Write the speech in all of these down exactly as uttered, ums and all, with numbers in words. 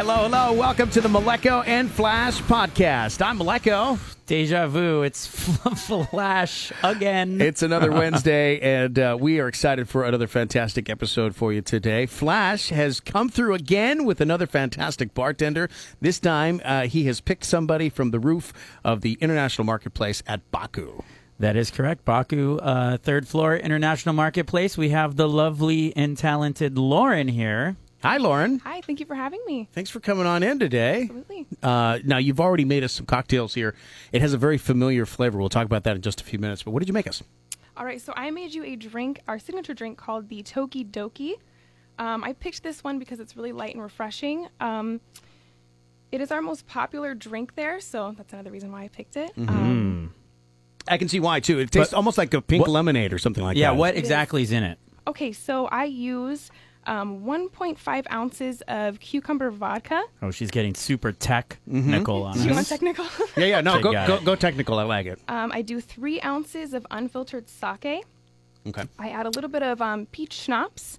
Hello, hello. Welcome to the Maleko and Flash podcast. I'm Maleko. Deja vu. It's Flash again. It's another Wednesday, and uh, we are excited for another fantastic episode for you today. Flash has come through again with another fantastic bartender. This time, uh, he has picked somebody from the roof of the International Marketplace at Baku. That is correct. Baku, uh, third floor International Marketplace. We have the lovely and talented Lauren here. Hi, Lauren. Hi, thank you for having me. Thanks for coming on in today. Absolutely. Uh, now, you've already made us some cocktails here. It has a very familiar flavor. We'll talk about that in just a few minutes. But what did you make us? All right, so I made you a drink, our signature drink, called the Toki Doki. Um, I picked this one because it's really light and refreshing. Um, it is our most popular drink there, so that's another reason why I picked it. Mm-hmm. Um, I can see why, too. It tastes but, almost like a pink what, lemonade or something like yeah, that. Yeah, what exactly is in it? Okay, so I use... Um, one point five ounces of cucumber vodka. Oh, she's getting super technical mm-hmm. on this. Do you want technical? yeah, yeah, no, go, go, go technical. I like it. Um, I do three ounces of unfiltered sake. Okay. I add a little bit of um, peach schnapps.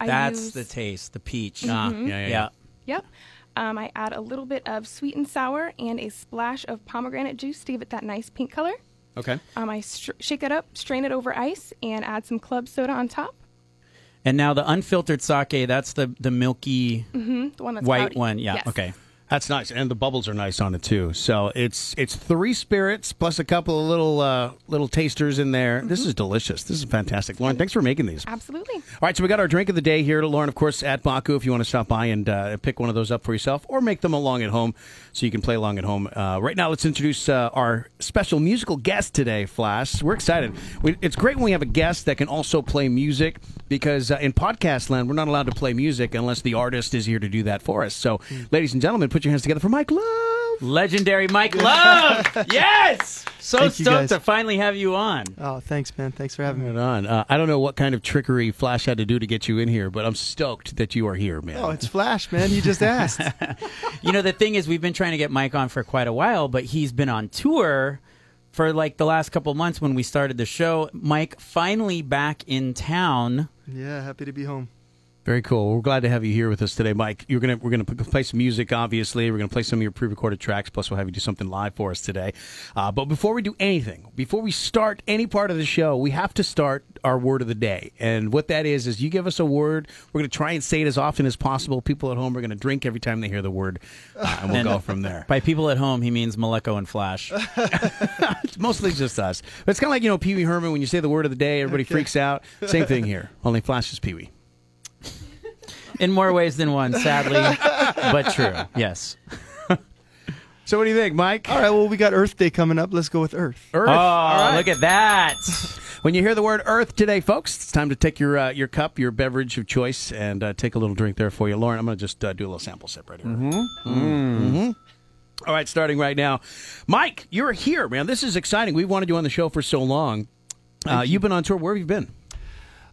I That's use... the taste, the peach. Mm-hmm. Yeah, yeah, yeah. yeah. Yep. Um, I add a little bit of sweet and sour and a splash of pomegranate juice to give it that nice pink color. Okay. Um, I str- shake that up, strain it over ice, and add some club soda on top. And now the unfiltered sake, that's the, the milky mm-hmm, the one that's white cloudy. one. Yeah, yes. Okay. That's nice. And the bubbles are nice on it, too. So it's it's three spirits plus a couple of little, uh, little tasters in there. Mm-hmm. This is delicious. This is fantastic. Lauren, thanks for making these. Absolutely. All right, so we got our drink of the day here. Lauren, of course, at Baku, if you want to stop by and uh, pick one of those up for yourself or make them along at home so you can play along at home. Uh, right now, let's introduce uh, our special musical guest today, Flash. We're excited. We, it's great when we have a guest that can also play music because uh, in podcast land, we're not allowed to play music unless the artist is here to do that for us. So, mm-hmm. ladies and gentlemen, put your hands together for Mike Love. Legendary Mike Love. Yes. So Thank stoked to finally have you on. Oh, thanks, man. Thanks for having me on. Uh, I don't know what kind of trickery Flash had to do to get you in here, but I'm stoked that you are here, man. Oh, it's Flash, man. You just asked. You know, the thing is, we've been trying to get Mike on for quite a while, but he's been on tour for like the last couple months when we started the show. Mike finally back in town. Yeah, happy to be home. Very cool. We're glad to have you here with us today, Mike. You're gonna we're gonna play some music, obviously. We're gonna play some of your pre-recorded tracks. Plus, we'll have you do something live for us today. Uh, but before we do anything, before we start any part of the show, we have to start our word of the day. And what that is is you give us a word. We're gonna try and say it as often as possible. People at home are gonna drink every time they hear the word, uh, and we'll and go from there. By people at home, he means Maleko and Flash. Mostly just us. But it's kind of like you know Pee Wee Herman. When you say the word of the day, everybody okay. freaks out. Same thing here. Only Flash is Pee Wee. In more ways than one, sadly, but true. Yes. So what do you think, Mike? All right, well, we got Earth Day coming up. Let's go with Earth. Earth. Oh, right. Look at that. When you hear the word Earth today, folks, it's time to take your uh, your cup, your beverage of choice, and uh, take a little drink there for you. Lauren, I'm going to just uh, do a little sample sip right here. Mm-hmm. Mm-hmm. All right, starting right now. Mike, you're here, man. This is exciting. We've wanted you on the show for so long. Uh, you. You've been on tour. Where have you been?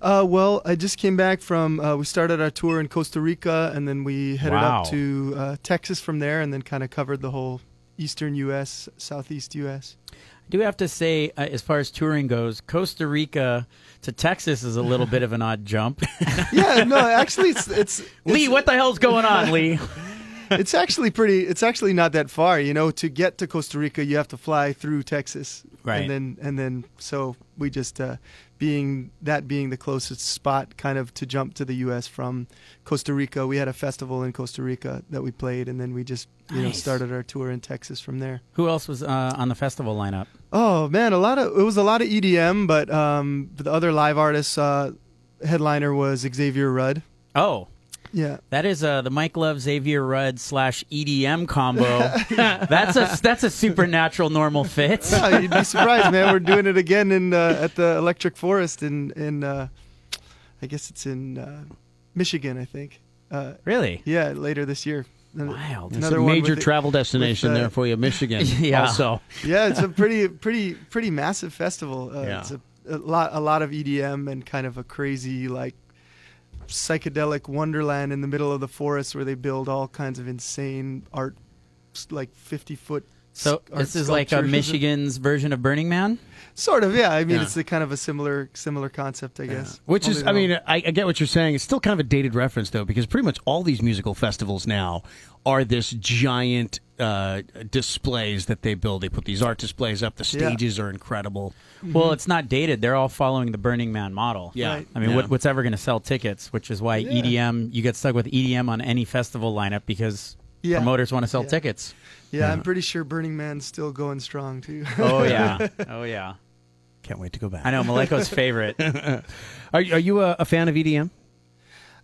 Uh, well, I just came back from, uh, we started our tour in Costa Rica, and then we headed wow. up to uh, Texas from there, and then kind of covered the whole eastern U S, southeast U S. I do have to say, uh, as far as touring goes, Costa Rica to Texas is a little bit of an odd jump. Yeah, no, actually it's... it's, it's Lee, what the hell's going on, Lee? It's actually pretty, it's actually not that far, you know, to get to Costa Rica, you have to fly through Texas. Right. And then, and then, so we just, uh, being, that being the closest spot kind of to jump to the U S from Costa Rica, we had a festival in Costa Rica that we played, and then we just, you nice. know, started our tour in Texas from there. Who else was, uh, on the festival lineup? Oh man, a lot of, it was a lot of E D M, but, um, the other live artists, uh, headliner was Xavier Rudd. Oh. Yeah, that is uh, the Mike Love Xavier Rudd slash E D M combo. That's a that's a supernatural normal fit. Yeah, you'd be surprised, man. We're doing it again in uh, at the Electric Forest in in uh, I guess it's in uh, Michigan, I think. Uh, really? Yeah, later this year. Wild. Another one major travel the, destination with, uh, there for you, Michigan. Yeah. Also. Yeah, it's a pretty pretty pretty massive festival. Uh, yeah. It's a, a lot a lot of E D M and kind of a crazy like. psychedelic wonderland in the middle of the forest where they build all kinds of insane art, like fifty foot So this is like a Michigan's version of Burning Man? Sort of, yeah. I mean, yeah. it's a kind of a similar similar concept, I guess. Yeah. Which Only is, I mean, I, I get what you're saying. It's still kind of a dated reference, though, because pretty much all these musical festivals now are this giant uh, displays that they build. They put these art displays up. The stages yeah. are incredible. Mm-hmm. Well, it's not dated. They're all following the Burning Man model. Yeah. Right. I mean, yeah. what, what's ever going to sell tickets, which is why yeah. E D M, you get stuck with E D M on any festival lineup because... Yeah. Promoters want to sell yeah. tickets. Yeah, yeah, I'm pretty sure Burning Man's still going strong, too. Oh, yeah. Oh, yeah. Can't wait to go back. I know, Maleko's favorite. are, are you a, a fan of E D M?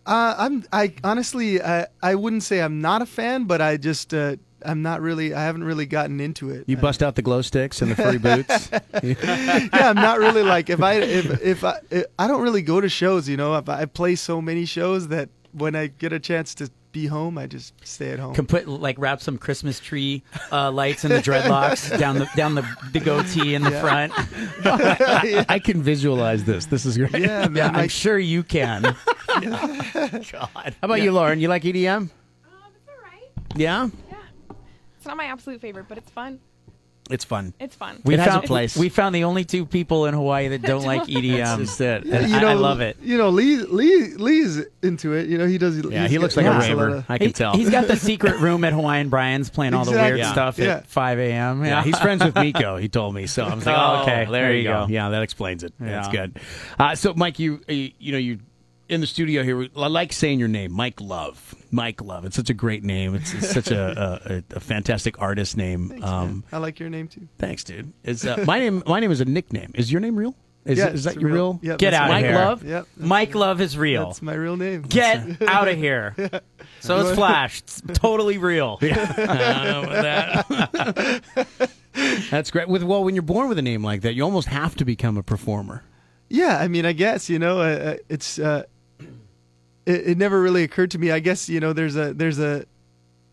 Uh, I'm. I honestly, I, I wouldn't say I'm not a fan, but I just... Uh, I'm not really, I haven't really gotten into it. You bust out the glow sticks and the furry boots. yeah, I'm not really like, if I, if, if I, if, I don't really go to shows, you know, if I play so many shows that when I get a chance to be home, I just stay at home. Can put, like, wrap some Christmas tree uh, lights in the dreadlocks, down the down the, the goatee in the yeah. front. I, yeah. I can visualize this. This is great. Yeah, man, yeah I'm I... sure you can. yeah. God. How about yeah. you, Lauren? You like E D M? Um, it's all right. Yeah? Yeah. It's not my absolute favorite, but it's fun. It's fun. It's fun. We, it found, place. we found the only two people in Hawaii that don't like E D M. That's just it. And you know, I, I love it. You know, Lee, Lee, Lee's into it. You know, he does. Yeah, he looks like a raver. I can he, tell. He's got the secret room at Hawaiian Brian's playing exactly. all the weird yeah. stuff yeah. at five a.m. Yeah. yeah, he's friends with Miko, he told me. So I was like, oh, okay, there, there you go. go. Yeah, that explains it. Yeah. That's good. Uh, so, Mike, you, you, you know, you. in the studio here, I like saying your name, Mike Love. Mike Love. It's such a great name. It's, it's such a, a, a fantastic artist name. Thanks, um, I like your name too. Thanks, dude. It's, uh, my name. My name is a nickname. Is your name real? Is, yeah, it, is that your real? real? Yep, Get out of Mike here. Love? Yep, Mike Love is real. That's my real name. Get out of here. yeah. So it's Flash. It's totally real. Yeah. I don't know about that. That's great. With well, when you're born with a name like that, you almost have to become a performer. Yeah, I mean, I guess, you know, uh, it's... Uh, It, it never really occurred to me. I guess, you know, there's a, there's a,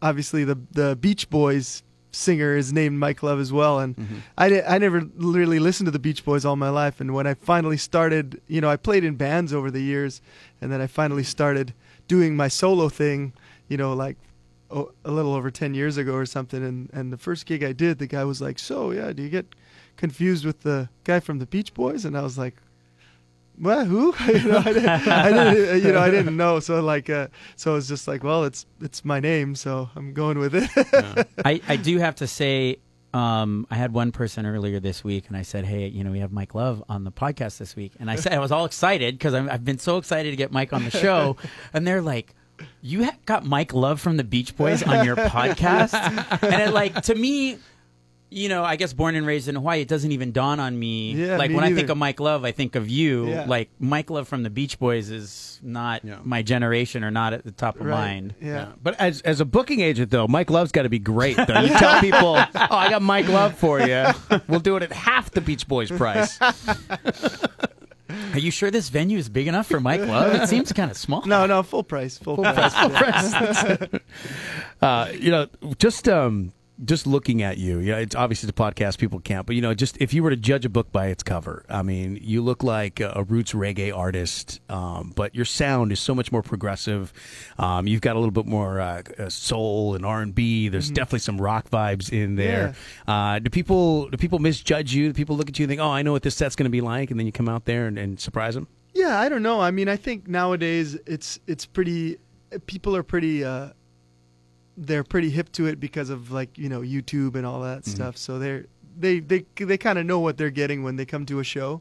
obviously the, the Beach Boys singer is named Mike Love as well. And mm-hmm. I, I never really listened to the Beach Boys all my life. And when I finally started, you know, I played in bands over the years, and then I finally started doing my solo thing, you know, like oh, a little over ten years ago or something. And, and the first gig I did, the guy was like, so yeah, do you get confused with the guy from the Beach Boys? And I was like, well, who? you know, I didn't, I didn't, you know, I didn't know. So like, uh, so it's just like, well, it's it's my name, so I'm going with it. yeah. I, I do have to say, um, I had one person earlier this week, and I said, hey, you know, we have Mike Love on the podcast this week, and I said I was all excited because I've been so excited to get Mike on the show, and they're like, you ha- got Mike Love from the Beach Boys on your podcast, and it, like to me. You know, I guess born and raised in Hawaii, it doesn't even dawn on me. Yeah, like, me when either. I think of Mike Love, I think of you. Yeah. Like, Mike Love from the Beach Boys is not yeah. my generation or not at the top of right. mind. Yeah. yeah. But as as a booking agent, though, Mike Love's got to be great, though. You tell people, oh, I got Mike Love for you. We'll do it at half the Beach Boys price. Are you sure this venue is big enough for Mike Love? It seems kind of small. No, no, full price. Full, full price. price. Full price. uh, you know, just... um. Just looking at you, yeah. It's obviously the podcast people can't, but you know, just if you were to judge a book by its cover, I mean, you look like a roots reggae artist, um, but your sound is so much more progressive. Um, you've got a little bit more uh, soul and R and B. There's mm-hmm. definitely some rock vibes in there. Yeah. Uh, do people do people misjudge you? Do people look at you and think, "Oh, I know what this set's going to be like," and then you come out there and, and surprise them? Yeah, I don't know. I mean, I think nowadays it's it's pretty. People are pretty. Uh, They're pretty hip to it because of like you know YouTube and all that mm-hmm. stuff. So they're they they they kind of know what they're getting when they come to a show.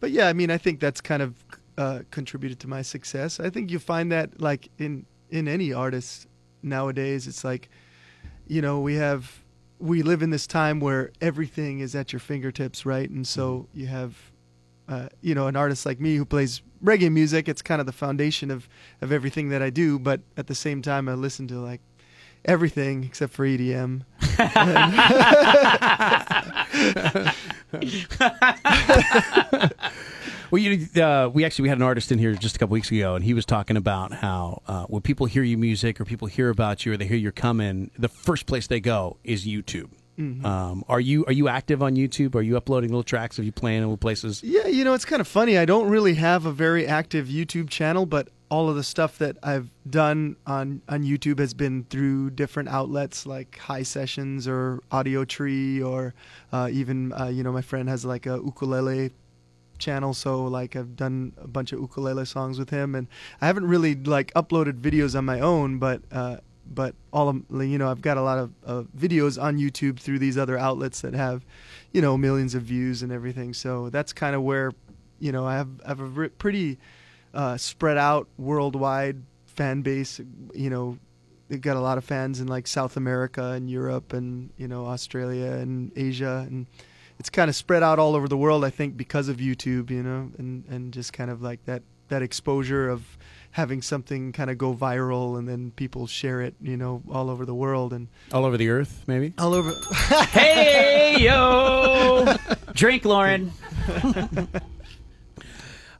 But yeah, I mean, I think that's kind of uh, contributed to my success. I think you find that like in in any artist nowadays, it's like you know we have we live in this time where everything is at your fingertips, right? And so you have uh, you know an artist like me who plays reggae music. It's kind of the foundation of of everything that I do. But at the same time, I listen to like everything except for E D M. Well, you, uh, we actually we had an artist in here just a couple weeks ago, and he was talking about how uh, when people hear your music or people hear about you or they hear you're coming, the first place they go is YouTube. Mm-hmm. Um, are you are you active on YouTube? Are you uploading little tracks? Are you playing in little places? Yeah, you know, it's kind of funny. I don't really have a very active YouTube channel, but all of the stuff that I've done on, on YouTube has been through different outlets like High Sessions or Audio Tree, or uh, even, uh, you know, my friend has like a ukulele channel, so like I've done a bunch of ukulele songs with him, and I haven't really like uploaded videos on my own, but uh, but all of, you know, I've got a lot of uh, videos on YouTube through these other outlets that have, you know, millions of views and everything. So that's kind of where, you know, I have I have a re- pretty uh, spread out worldwide fan base. You know, they've got a lot of fans in like South America and Europe and, you know, Australia and Asia, and it's kind of spread out all over the world, I think, because of YouTube, you know, and, and just kind of like that, that exposure of having something kind of go viral and then people share it, you know, all over the world. And all over the earth, maybe? All over. Hey, yo! Drink, Lauren.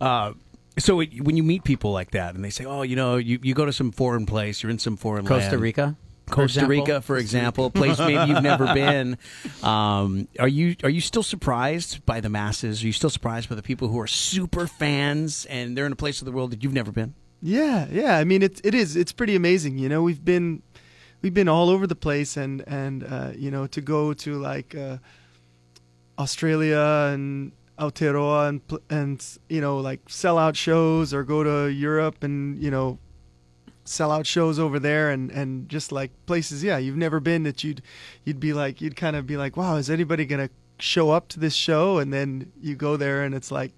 uh, so it, when you meet people like that and they say, oh, you know, you, you go to some foreign place, you're in some foreign Costa land. Costa Rica? Costa Rica, for example, a place maybe you've never been. Um, are you are you still surprised by the masses? Are you still surprised by the people who are super fans and they're in a place of the world that you've never been? Yeah, yeah. I mean, it it is it's pretty amazing. You know, we've been we've been all over the place, and and uh, you know, to go to like uh, Australia and Aotearoa and and you know, like sell out shows, or go to Europe and, you know, sell out shows over there, and, and just like places, yeah, you've never been, that you'd you'd be like, you'd kind of be like, wow, is anybody gonna show up to this show? And then you go there and it's like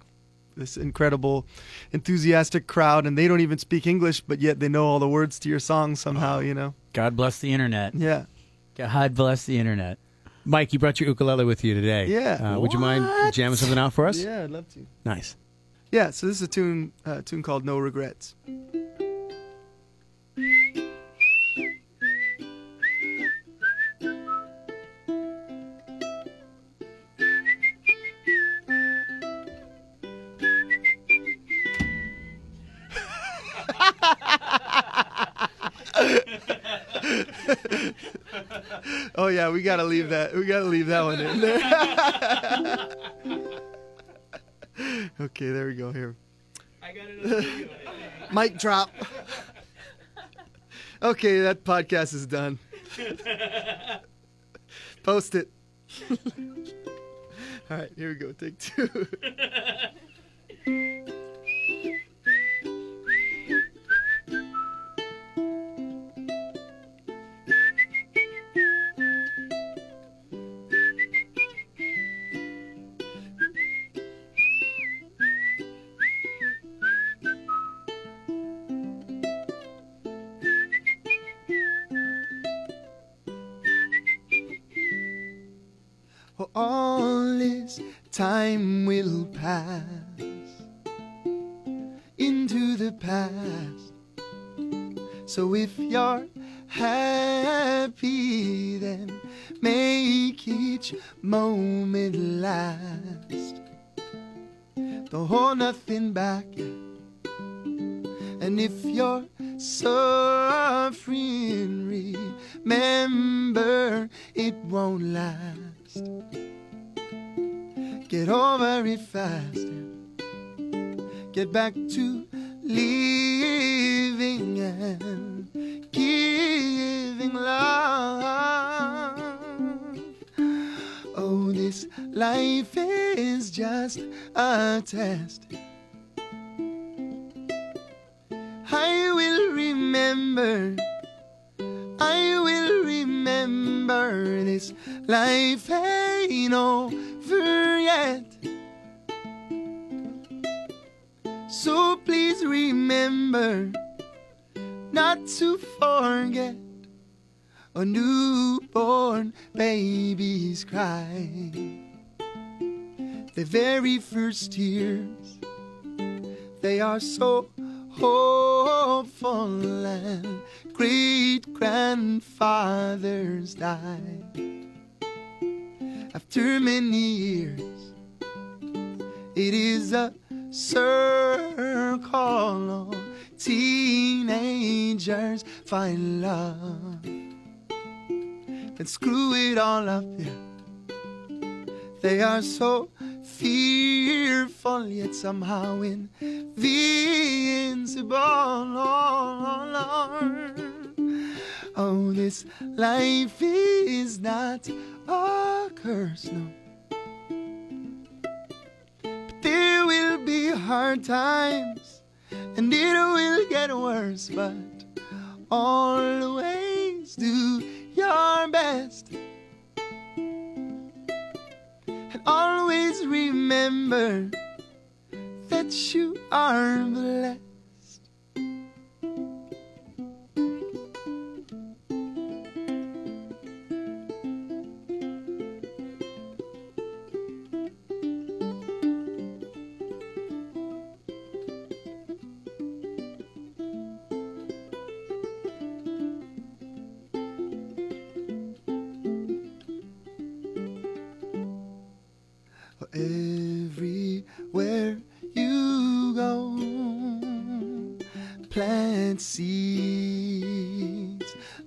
this incredible enthusiastic crowd, and they don't even speak English, but yet they know all the words to your song somehow, you know. God bless the internet. Yeah. God bless the internet. Mike, you brought your ukulele with you today. Yeah. Uh, would you mind jamming something out for us? Yeah, I'd love to. Nice. Yeah, so this is a tune uh, tune called No Regrets. Oh yeah, we gotta leave that. We gotta leave that one in there. Okay, there we go. Here. I got it. Mic drop. Okay, that podcast is done. Post it. All right, here we go. Take two. All this time will pass into the past. So if you're happy, then make each moment last. Don't hold nothing back. And if you're suffering, remember it won't last. Get over it fast. Get back to living and giving love. Oh, this life is just a test. I will remember, I will remember this life ain't over yet. So please remember not to forget a newborn baby's cry, the very first tears. They are so hopeful, and great-grandfathers died. After many years, it is a circle. Teenagers find love. and screw it all up, yeah. They are so fearful, yet somehow invincible. Oh, Lord. Oh, this life is not a curse, no. But there will be hard times, and it will get worse, but always do your best. And always remember that you are blessed.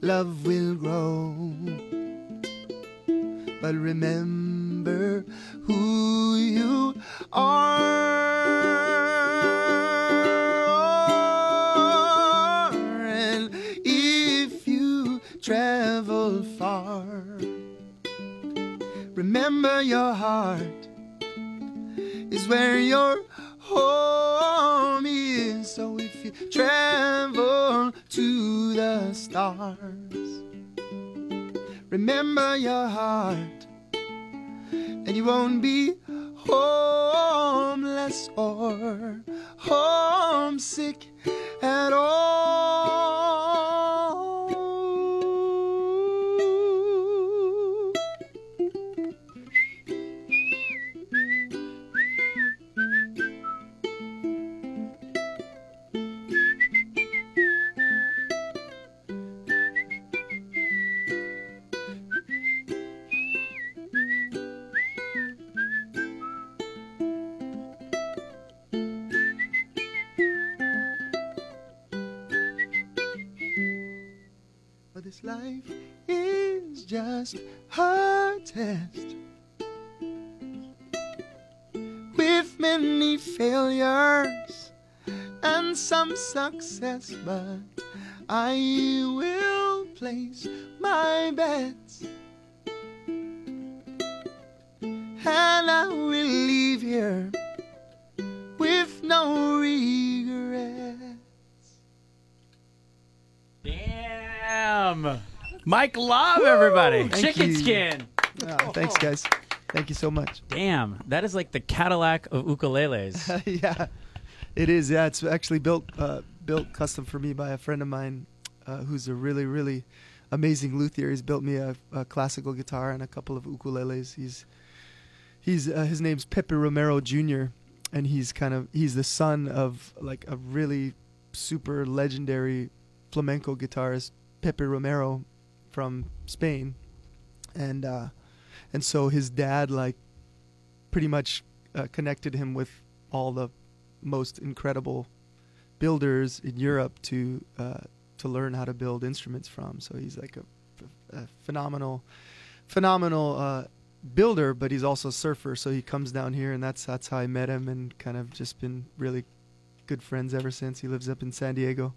Love will grow, but remember who you are. And if you travel far, remember your heart is where your home is. So if you travel to the stars, remember your heart, and you won't be homeless or homesick at all. This life is just a test with many failures and some success, but I will place my bets and I will leave here with no regrets. Damn. Mike Love, everybody. Chicken skin. Oh, thanks, guys. Thank you so much. Damn. That is like the Cadillac of ukuleles. Yeah, it is. Yeah, it's actually built uh, built custom for me by a friend of mine uh, who's a really, really amazing luthier. He's built me a, a classical guitar and a couple of ukuleles. He's he's uh, his name's Pepe Romero Junior And he's kind of he's the son of like a really super legendary flamenco guitarist, Pepe Romero, from Spain, and uh, and so his dad like pretty much uh, connected him with all the most incredible builders in Europe to uh, to learn how to build instruments from. So he's like a, a phenomenal, phenomenal uh, builder, but he's also a surfer. So he comes down here, and that's that's how I met him, and kind of just been really good friends ever since. He lives up in San Diego.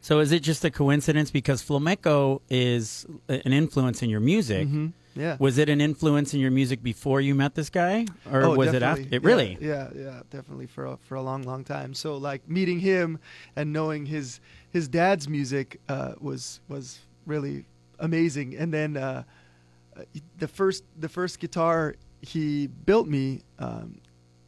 So is it just a coincidence because flamenco is an influence in your music? Mm-hmm. Yeah. Was it an influence in your music before you met this guy, or oh, was definitely. it after? It yeah, really? Yeah, yeah, definitely for a, for a long, long time. So like meeting him and knowing his his dad's music uh, was was really amazing. And then uh, the first the first guitar he built me um,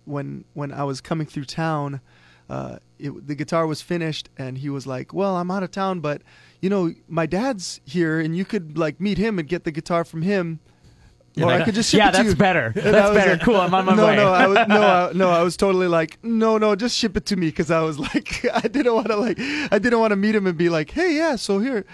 when when I was coming through town. Uh, it, the guitar was finished, and he was like, "Well, I'm out of town, but you know, my dad's here, and you could like meet him and get the guitar from him, or I could just ship it to you." Yeah, that's better. That's better. Cool. I'm on my way. No, I was, no, I, no. I was totally like, no, no, just ship it to me, because I was like, I didn't want to like, I didn't want to meet him and be like, "Hey, yeah, so here,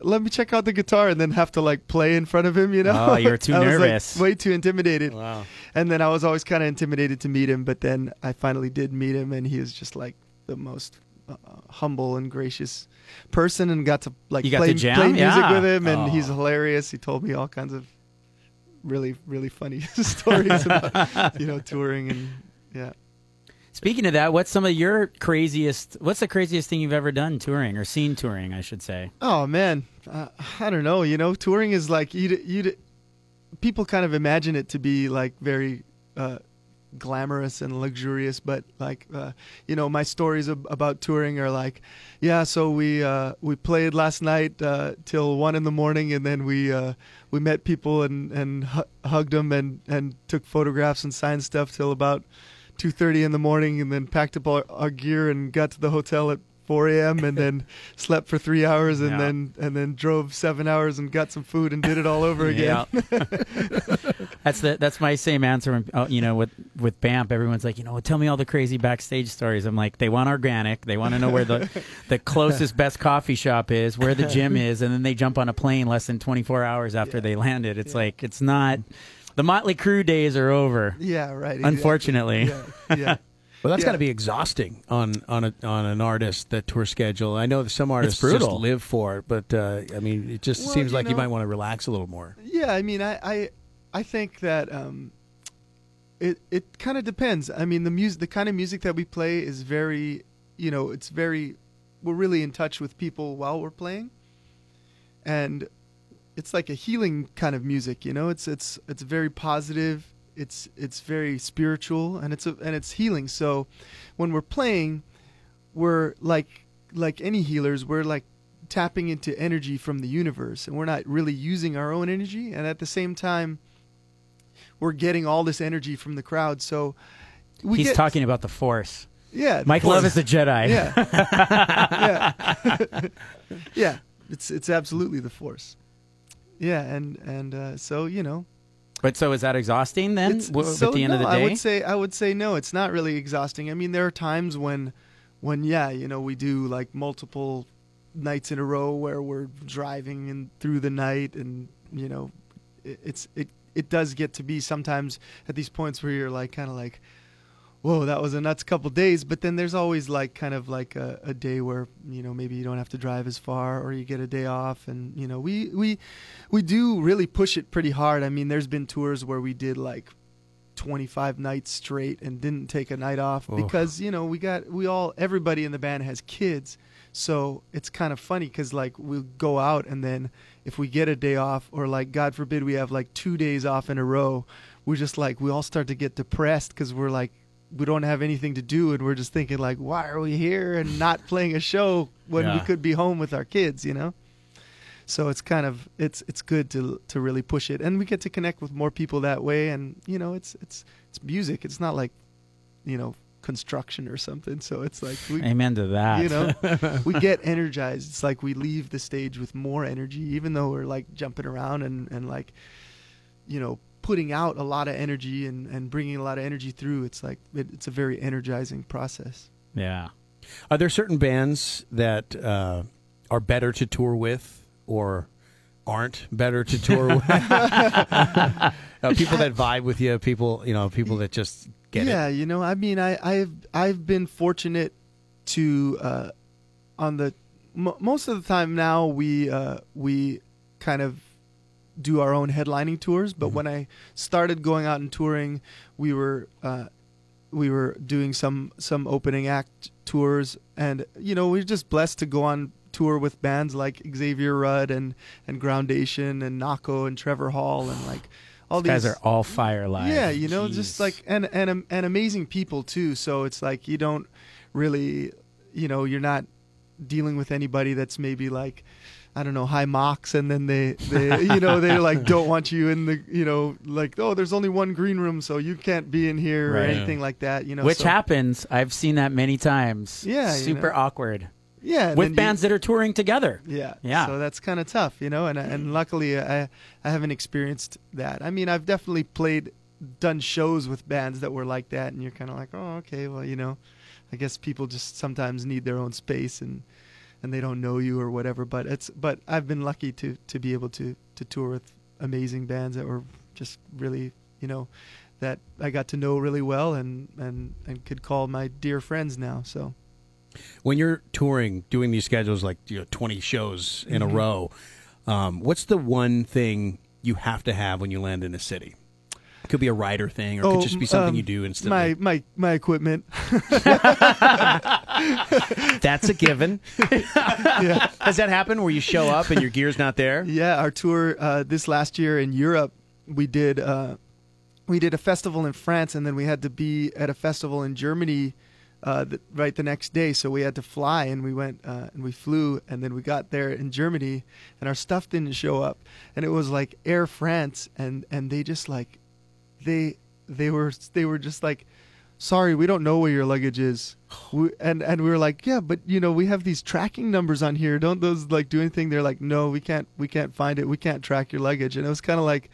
let me check out the guitar," and then have to like play in front of him, you know? Oh, you're too I nervous. Was, like, way too intimidated. Wow. And then I was always kind of intimidated to meet him, but then I finally did meet him, and he was just like the most uh, humble and gracious person, and got to like you play, to play music yeah. with him, and oh. he's hilarious. He told me all kinds of really, really funny stories about, you know, touring and yeah. Speaking of that, what's some of your craziest, what's the craziest thing you've ever done touring or seen touring, I should say? Oh, man. Uh, I don't know. You know, touring is like, you you people kind of imagine it to be like very uh, glamorous and luxurious. But like, uh, you know, my stories ab- about touring are like, yeah, so we uh, we played last night uh, till one in the morning, and then we uh, we met people and, and hu- hugged them and, and took photographs and signed stuff till about two thirty in the morning, and then packed up all our gear and got to the hotel at four a.m. and then slept for three hours and yeah. then and then drove seven hours and got some food and did it all over again. Yeah. that's the that's my same answer. You know, with with B A M P, everyone's like, you know, tell me all the crazy backstage stories. I'm like, they want organic. They want to know where the the closest best coffee shop is, where the gym is, and then they jump on a plane less than twenty-four hours after yeah. they landed. It's yeah. like it's not. The Motley Crue days are over. Yeah, right. Exactly. Unfortunately. Yeah. yeah. Well, that's yeah. got to be exhausting on on a, on an artist, that tour schedule. I know that some artists just live for it, but uh, I mean, it just well, seems you like know, you might want to relax a little more. Yeah, I mean, I I, I think that um, it it kind of depends. I mean, the music, the kind of music that we play is very, you know, it's very, we're really in touch with people while we're playing, and it's like a healing kind of music, you know. It's it's it's very positive. It's it's very spiritual, and it's a, and it's healing. So, when we're playing, we're like like any healers, we're like tapping into energy from the universe, and we're not really using our own energy. And at the same time, we're getting all this energy from the crowd. So, we he's get, talking about the force. Yeah, Mike Love is a Jedi. Yeah, yeah, yeah. It's it's absolutely the force. Yeah, and and uh, so you know, but so is that exhausting then? W- so at the end no, of the day, I would say I would say no, it's not really exhausting. I mean, there are times when, when yeah, you know, we do like multiple nights in a row where we're driving and through the night, and you know, it, it's it it does get to be sometimes at these points where you're like kind of like, whoa, that was a nuts couple days. But then there's always like kind of like a, a day where, you know, maybe you don't have to drive as far, or you get a day off. And, you know, we we we do really push it pretty hard. I mean, there's been tours where we did like twenty-five nights straight and didn't take a night off oh. because, you know, we got we all everybody in the band has kids. So it's kind of funny because like we'll go out, and then if we get a day off, or like, God forbid, we have like two days off in a row, we're just like, we all start to get depressed because we're like, we don't have anything to do, and we're just thinking like, why are we here and not playing a show when yeah. we could be home with our kids, you know? So it's kind of, it's, it's good to, to really push it. And we get to connect with more people that way. And you know, it's, it's, it's music. It's not like, you know, construction or something. So it's like, we, amen to that. You know, we get energized. It's like we leave the stage with more energy, even though we're like jumping around and, and like, you know, putting out a lot of energy and, and bringing a lot of energy through. It's like, it, it's a very energizing process. Yeah. Are there certain bands that uh, are better to tour with or aren't better to tour with? uh, people that vibe with you, people, you know, people that just get yeah, it. Yeah. You know, I mean, I, I've, I've been fortunate to, uh, on the, m- most of the time now we, uh, we kind of do our own headlining tours, but mm-hmm. when I started going out and touring, we were uh, we were doing some some opening act tours, and you know, we we're just blessed to go on tour with bands like Xavier Rudd and and Groundation and Nako and Trevor Hall and like all these, these guys are all fire live. Yeah, you know, Jeez. just like and and and amazing people too. So it's like you don't really, you know, you're not dealing with anybody that's maybe like, I don't know, high mocks, and then they, they, you know, they like don't want you in the, you know, like, oh, there's only one green room, so you can't be in here right. or anything like that, you know. Which so. happens. I've seen that many times. Yeah. Super you know. awkward. Yeah. With bands you, that are touring together. Yeah. Yeah. So that's kind of tough, you know, and and luckily I, I haven't experienced that. I mean, I've definitely played, done shows with bands that were like that, and you're kind of like, oh, okay, well, you know, I guess people just sometimes need their own space, and and they don't know you or whatever, but it's but I've been lucky to to be able to to tour with amazing bands that were just really, you know, that I got to know really well, and and and could call my dear friends now. So When you're touring, doing these schedules, like, you know, twenty shows in mm-hmm. a row, um, what's the one thing you have to have when you land in a city? It could be a rider thing, or it oh, could just be something um, you do instantly. My my my equipment. That's a given. Yeah. Has that happened where you show up and your gear's not there? Yeah, our tour uh, this last year in Europe, we did uh, we did a festival in France, and then we had to be at a festival in Germany uh, the, right the next day. So we had to fly, and we went uh, and we flew, and then we got there in Germany, and our stuff didn't show up, and it was like Air France, and and they just like. They they were they were just like, sorry, we don't know where your luggage is, we, and and we were like, yeah, but you know we have these tracking numbers on here. Don't those like do anything? They're like, no, we can't we can't find it. We can't track your luggage. And it was kind of like,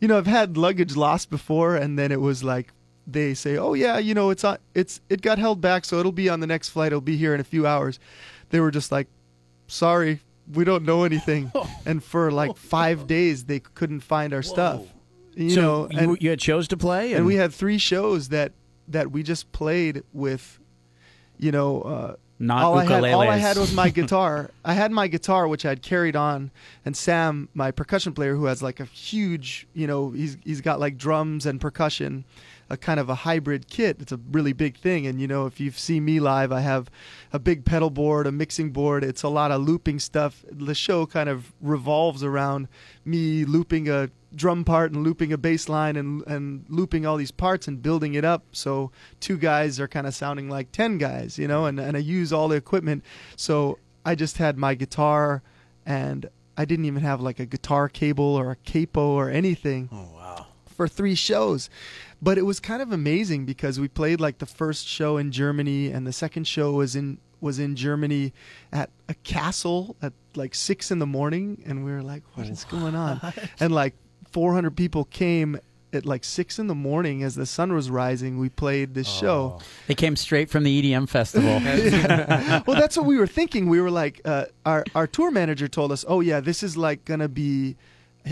you know, I've had luggage lost before, and then it was like they say, oh yeah, you know, it's on, it's it got held back, so it'll be on the next flight. It'll be here in a few hours. They were just like, sorry, we don't know anything. And for like five days, they couldn't find our Whoa. stuff. You so know, you, and, you had shows to play? And, and we had three shows that, that we just played with, you know, uh, not all, ukuleles. I had, all I had was my guitar. I had my guitar, which I had carried on, and Sam, my percussion player, who has like a huge, you know, he's he's got like drums and percussion, a kind of a hybrid kit. It's a really big thing. And, you know, if you've seen me live, I have a big pedal board, a mixing board. It's a lot of looping stuff. The show kind of revolves around me looping a drum part and looping a bass line and and looping all these parts and building it up, so two guys are kind of sounding like ten guys, you know, and, and I use all the equipment. So I just had my guitar, and I didn't even have like a guitar cable or a capo or anything. Oh wow. For three shows. But it was kind of amazing because we played like the first show in Germany, and the second show was in was in Germany at a castle at like six in the morning, and we were like, what is going on? And like four hundred people came at like six in the morning as the sun was rising. We played this oh. show. They came straight from the E D M festival. Yeah. Well, that's what we were thinking. We were like, uh, our, our tour manager told us, oh yeah, this is like going to be,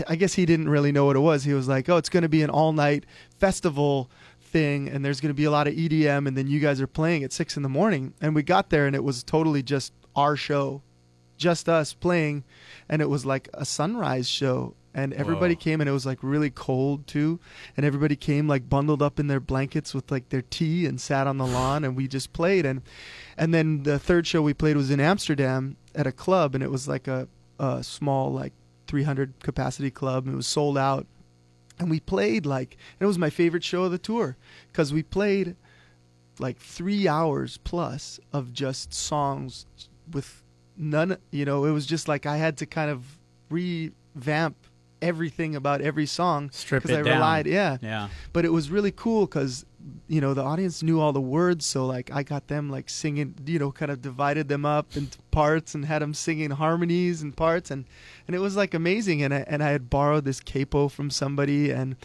I guess he didn't really know what it was. He was like, oh, it's going to be an all night festival thing, and there's going to be a lot of E D M, and then you guys are playing at six in the morning. And we got there, and it was totally just our show, just us playing. And it was like a sunrise show. And everybody Whoa. came, and it was like really cold too. And everybody came like bundled up in their blankets with like their tea and sat on the lawn, and we just played. And and then the third show we played was in Amsterdam at a club, and it was like a, a small like three hundred capacity club, and it was sold out. And we played like, and it was my favorite show of the tour because we played like three hours plus of just songs with none, you know, it was just like I had to kind of revamp everything about every song because I down. relied yeah yeah but it was really cool because, you know, the audience knew all the words, so like I got them like singing, you know, kind of divided them up into parts and had them singing harmonies and parts, and and it was like amazing. And I, and I had borrowed this capo from somebody, and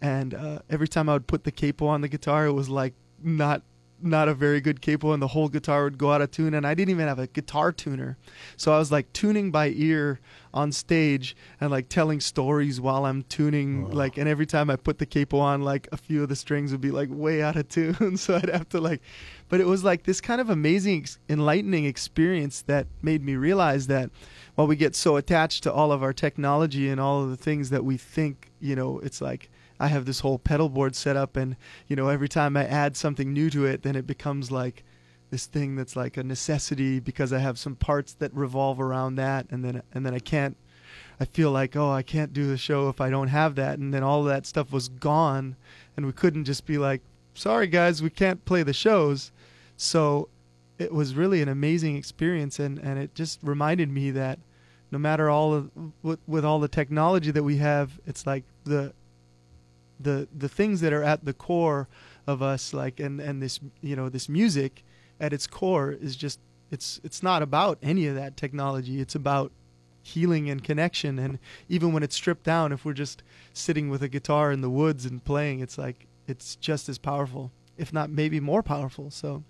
and uh, every time I would put the capo on the guitar, it was like not not a very good capo, and the whole guitar would go out of tune, and I didn't even have a guitar tuner, so I was like tuning by ear on stage and like telling stories while I'm tuning. Whoa. Like, and every time I put the capo on, like a few of the strings would be like way out of tune, so I'd have to like, but it was like this kind of amazing, enlightening experience that made me realize that while we get so attached to all of our technology and all of the things that we think, you know, it's like I have this whole pedal board set up, and, you know, every time I add something new to it, then it becomes like this thing that's like a necessity because I have some parts that revolve around that. And then, and then I can't, I feel like, oh, I can't do the show if I don't have that. And then all that stuff was gone, and we couldn't just be like, sorry guys, we can't play the shows. So it was really an amazing experience. And, and it just reminded me that no matter all of, with, with all the technology that we have, it's like the, the the things that are at the core of us, like, and and this, you know, this music at its core is just, it's it's not about any of that technology. It's about healing and connection. And even when it's stripped down, if we're just sitting with a guitar in the woods and playing, it's like, it's just as powerful, if not maybe more powerful. So,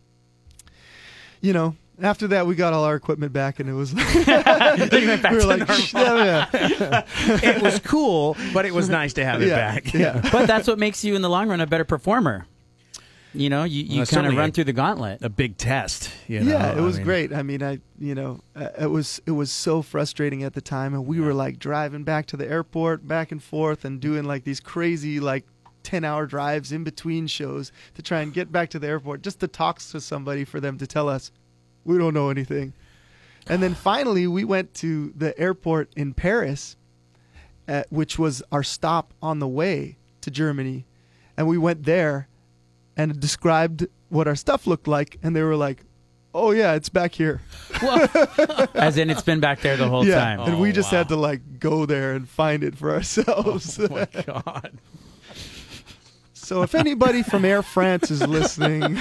you know, after that, we got all our equipment back, and it was like, back we were like, yeah, yeah. It was cool, but it was nice to have it yeah, back. Yeah. But that's what makes you, in the long run, a better performer. you know, you, you well, kind of run a, through the gauntlet. A big test. You know? Yeah, it was I mean, great. I mean, I, you know, it was it was so frustrating at the time, and we yeah. were like driving back to the airport, back and forth, and doing like these crazy like ten-hour drives in between shows to try and get back to the airport just to talk to somebody for them to tell us we don't know anything. And then finally, we went to the airport in Paris, uh, which was our stop on the way to Germany. And we went there and described what our stuff looked like. And they were like, oh, yeah, it's back here. As in it's been back there the whole yeah, time. And oh, we just wow. had to, like, go there and find it for ourselves. Oh, my God. So if anybody from Air France is listening.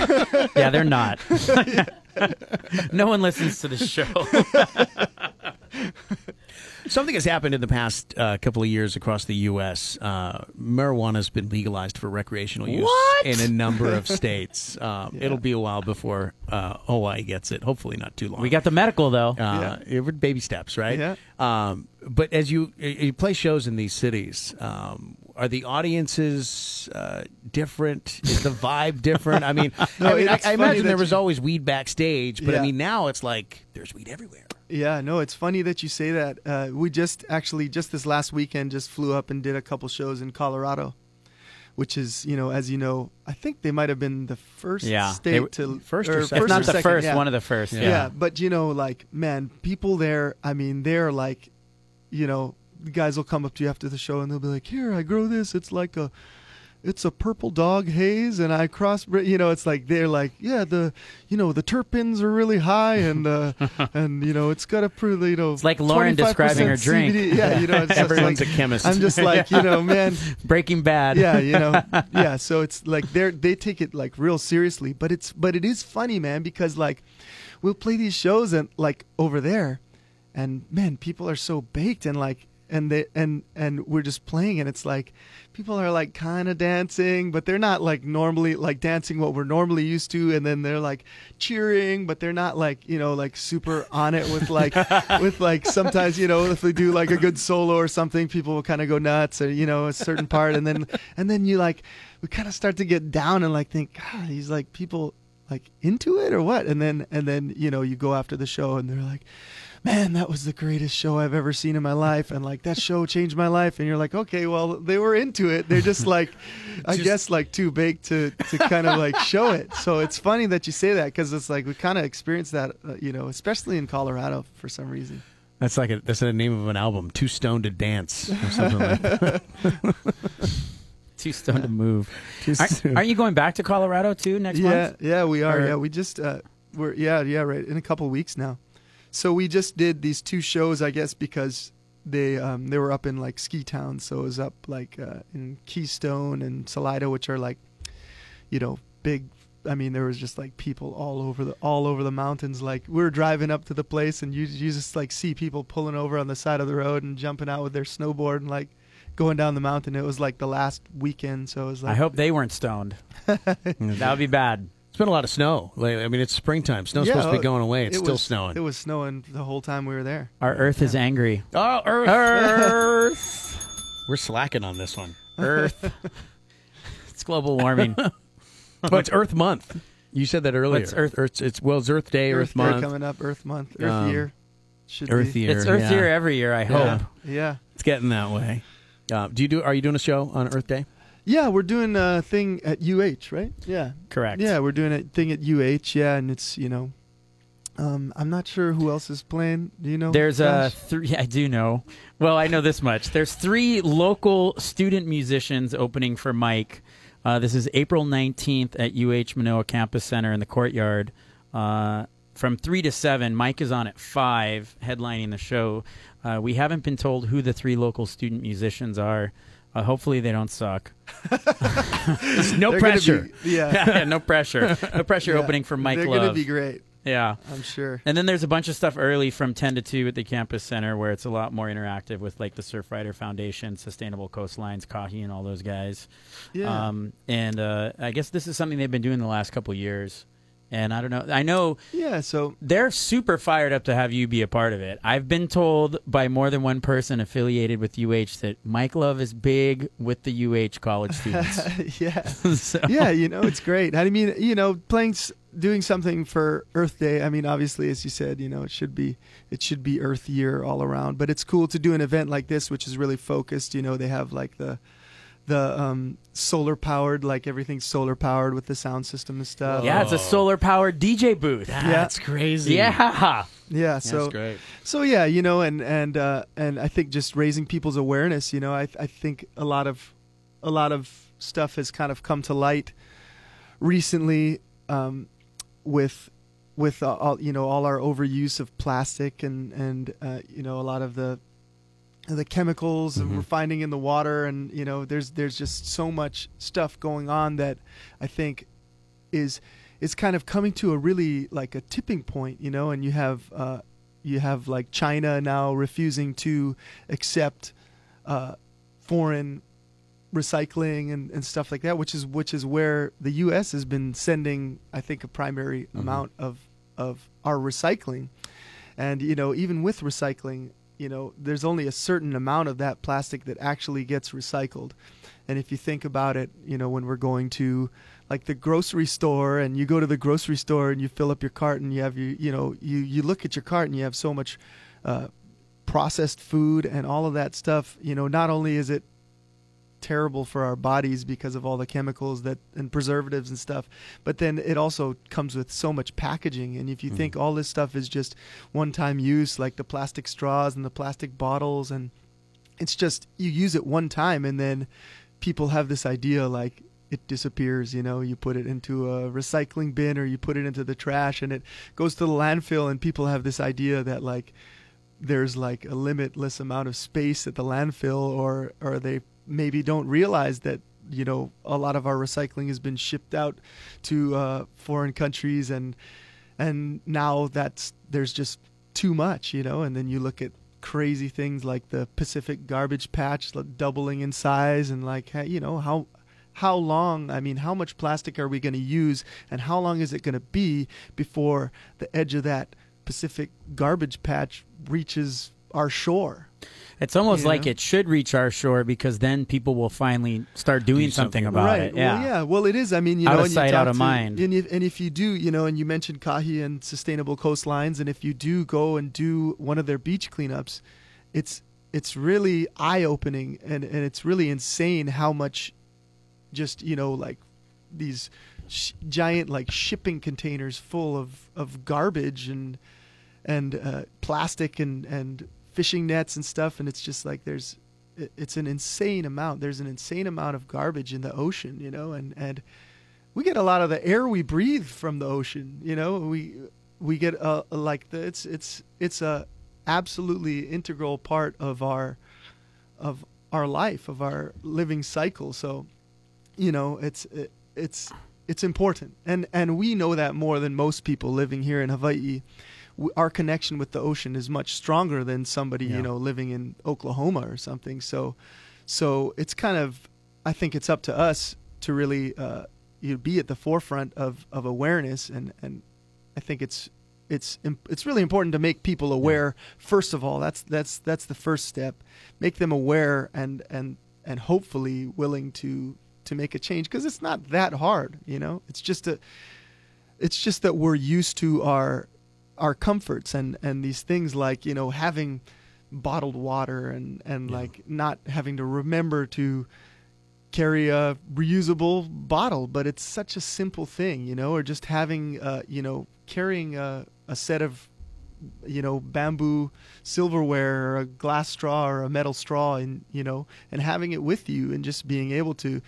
Yeah, they're not. Yeah. No one listens to the show. Something has happened in the past uh, couple of years across the U S Uh, marijuana has been legalized for recreational use what? in a number of states. Um, yeah. It'll be a while before uh, Hawaii gets it. Hopefully not too long. We got the medical, though. Uh, yeah. Baby steps, right? Yeah. Um, but as you, you play shows in these cities, um, are the audiences uh, different? Is the vibe different? I mean, no, I, mean I, I imagine there was you... always weed backstage, but yeah. I mean, now it's like there's weed everywhere. Yeah, no, it's funny that you say that. Uh, we just actually, just this last weekend, just flew up and did a couple shows in Colorado, which is, you know, as you know, I think they might have been the first yeah. state they, to... First or, or second. If not the second, first, yeah. one of the first. Yeah. yeah, but, you know, like, man, people there, I mean, they're like, you know, guys will come up to you after the show and they'll be like, here, I grow this. It's like a... It's a purple dog haze, and I crossbreed. You know, it's like they're like, yeah, the, you know, the terpenes are really high, and uh, and you know, it's got a pretty, you know, it's like Lauren describing her drink. C B D. Yeah, you know, it's everyone's like, a chemist. I'm just like, you know, man, Breaking Bad. Yeah, you know, yeah. So it's like they're they take it like real seriously, but it's but it is funny, man, because like we'll play these shows and like over there, and man, people are so baked and like. And they and and we're just playing, and it's like people are like kind of dancing, but they're not like normally like dancing what we're normally used to. And then they're like cheering, but they're not like, you know, like super on it with like with like sometimes, you know, if they do like a good solo or something, people will kind of go nuts or, you know, a certain part. And then and then you like we kind of start to get down and like think, God, these like people like into it or what? And then and then, you know, you go after the show and they're like, man, that was the greatest show I've ever seen in my life. And like that show changed my life. And you're like, okay, well, they were into it. They're just like, I just... guess like too baked to, to kind of like show it. So it's funny that you say that because it's like we kind of experienced that, uh, you know, especially in Colorado for some reason. That's like a, that's the name of an album, Too Stoned to Dance or something like that. Too stoned yeah. to move. Too soon. Aren't you going back to Colorado too next yeah, month? Yeah, we are. Or... Yeah, we just, uh, we're, yeah, yeah, right. In a couple of weeks now. So we just did these two shows, I guess, because they um, they were up in like ski towns. So it was up like uh, in Keystone and Salida, which are like, you know, big. I mean, there was just like people all over the all over the mountains. Like we were driving up to the place, and you you just like see people pulling over on the side of the road and jumping out with their snowboard and like going down the mountain. It was like the last weekend, so it was like. I hope they weren't stoned. That would be bad. It's been a lot of snow. I mean, it's springtime. Snow's yeah, supposed to be going away. It's it still was, snowing. It was snowing the whole time we were there. Our Earth yeah. is angry. Oh, Earth. Earth. We're slacking on this one. Earth. It's global warming. But it's Earth Month. You said that earlier. It's Earth. Earth it's, well, it's Earth Day, Earth, Earth Month. Earth Day coming up, Earth Month, Earth um, Year. Should Earth be. Year. It's Earth yeah. Year every year, I hope. Yeah. yeah. It's getting that way. Uh, do you do? Are you doing a show on Earth Day? Yeah, we're doing a thing at U H, right? Yeah. Correct. Yeah, we're doing a thing at U H, yeah, and it's, you know, um, I'm not sure who else is playing. Do you know? There's a three, I do know. Well, I know this much. There's three local student musicians opening for Mike. Uh, this is April nineteenth at U H Manoa Campus Center in the courtyard. Uh, from three to seven, Mike is on at five, headlining the show. Uh, we haven't been told who the three local student musicians are. Uh, hopefully they don't suck. no They're pressure. Be, yeah. yeah, no pressure. No pressure yeah. opening for Mike They're Love. They're going to be great. Yeah. I'm sure. And then there's a bunch of stuff early from ten to two at the campus center where it's a lot more interactive with like the Surfrider Foundation, Sustainable Coastlines, Kahi, and all those guys. Yeah. Um, and uh, I guess this is something they've been doing the last couple of years. And I don't know. I know yeah, so. They're super fired up to have you be a part of it. I've been told by more than one person affiliated with U H that Mike Love is big with the U H college students. yeah. so. Yeah, you know, it's great. I mean, you know, playing, doing something for Earth Day, I mean, obviously, as you said, you know, it should be it should be Earth Year all around. But it's cool to do an event like this, which is really focused. You know, they have like the... the um, solar powered, like everything's solar powered with the sound system and stuff. Yeah, it's a solar powered D J booth. Yeah, yeah. That's crazy. Yeah. Yeah, so that's great. So yeah, you know, and and uh, and I think just raising people's awareness, you know, I I think a lot of a lot of stuff has kind of come to light recently um, with with uh, all, you know, all our overuse of plastic and and uh, you know, a lot of the the chemicals mm-hmm. that we're finding in the water. And, you know, there's there's just so much stuff going on that I think is is kind of coming to a really like a tipping point, you know. And you have uh, you have like China now refusing to accept uh, foreign recycling and, and stuff like that, which is which is where the U S has been sending, I think, a primary mm-hmm. amount of of our recycling. And, you know, even with recycling, you know, there's only a certain amount of that plastic that actually gets recycled. And if you think about it, you know, when we're going to like the grocery store and you go to the grocery store and you fill up your cart and you have your, you know, you, you look at your cart and you have so much uh, processed food and all of that stuff. You know, not only is it terrible for our bodies because of all the chemicals that and preservatives and stuff, but then it also comes with so much packaging. And if you mm. think all this stuff is just one-time use, like the plastic straws and the plastic bottles, and it's just you use it one time and then people have this idea like it disappears, you know, you put it into a recycling bin or you put it into the trash and it goes to the landfill, and people have this idea that like there's like a limitless amount of space at the landfill, or or they maybe don't realize that, you know, a lot of our recycling has been shipped out to uh, foreign countries, and and now that's there's just too much, you know. And then you look at crazy things like the Pacific garbage patch like doubling in size, and like, you know, how how long, I mean, how much plastic are we going to use, and how long is it going to be before the edge of that Pacific garbage patch reaches our shore? It's almost you like know? It should reach our shore, because then people will finally start doing do something, something about right. it. Yeah. Well, yeah. Well, it is. I mean, you out know, of sight, out of to, mind. And if, and if you do, you know, and you mentioned Kahi and Sustainable Coastlines, and if you do go and do one of their beach cleanups, it's it's really eye opening, and, and it's really insane how much, just you know, like these sh- giant like shipping containers full of, of garbage and and uh, plastic and and fishing nets and stuff. And it's just like there's it's an insane amount there's an insane amount of garbage in the ocean, you know. And and we get a lot of the air we breathe from the ocean, you know. We we get uh, like the, it's it's it's a absolutely integral part of our of our life, of our living cycle. So, you know, it's it, it's it's important, and and we know that more than most people living here in Hawaii. Our connection with the ocean is much stronger than somebody, yeah. you know, living in Oklahoma or something. So, so it's kind of, I think it's up to us to really, uh, you know, be at the forefront of, of awareness. And, and I think it's, it's, it's really important to make people aware. Yeah. First of all, that's, that's, that's the first step. Make them aware and, and, and hopefully willing to, to make a change. 'Cause it's not that hard, you know, it's just a, it's just that we're used to our, our comforts and, and these things like, you know, having bottled water and, and yeah. like not having to remember to carry a reusable bottle, but it's such a simple thing, you know, or just having, uh, you know, carrying a, a set of, you know, bamboo silverware or a glass straw or a metal straw, and, you know, and having it with you and just being able to,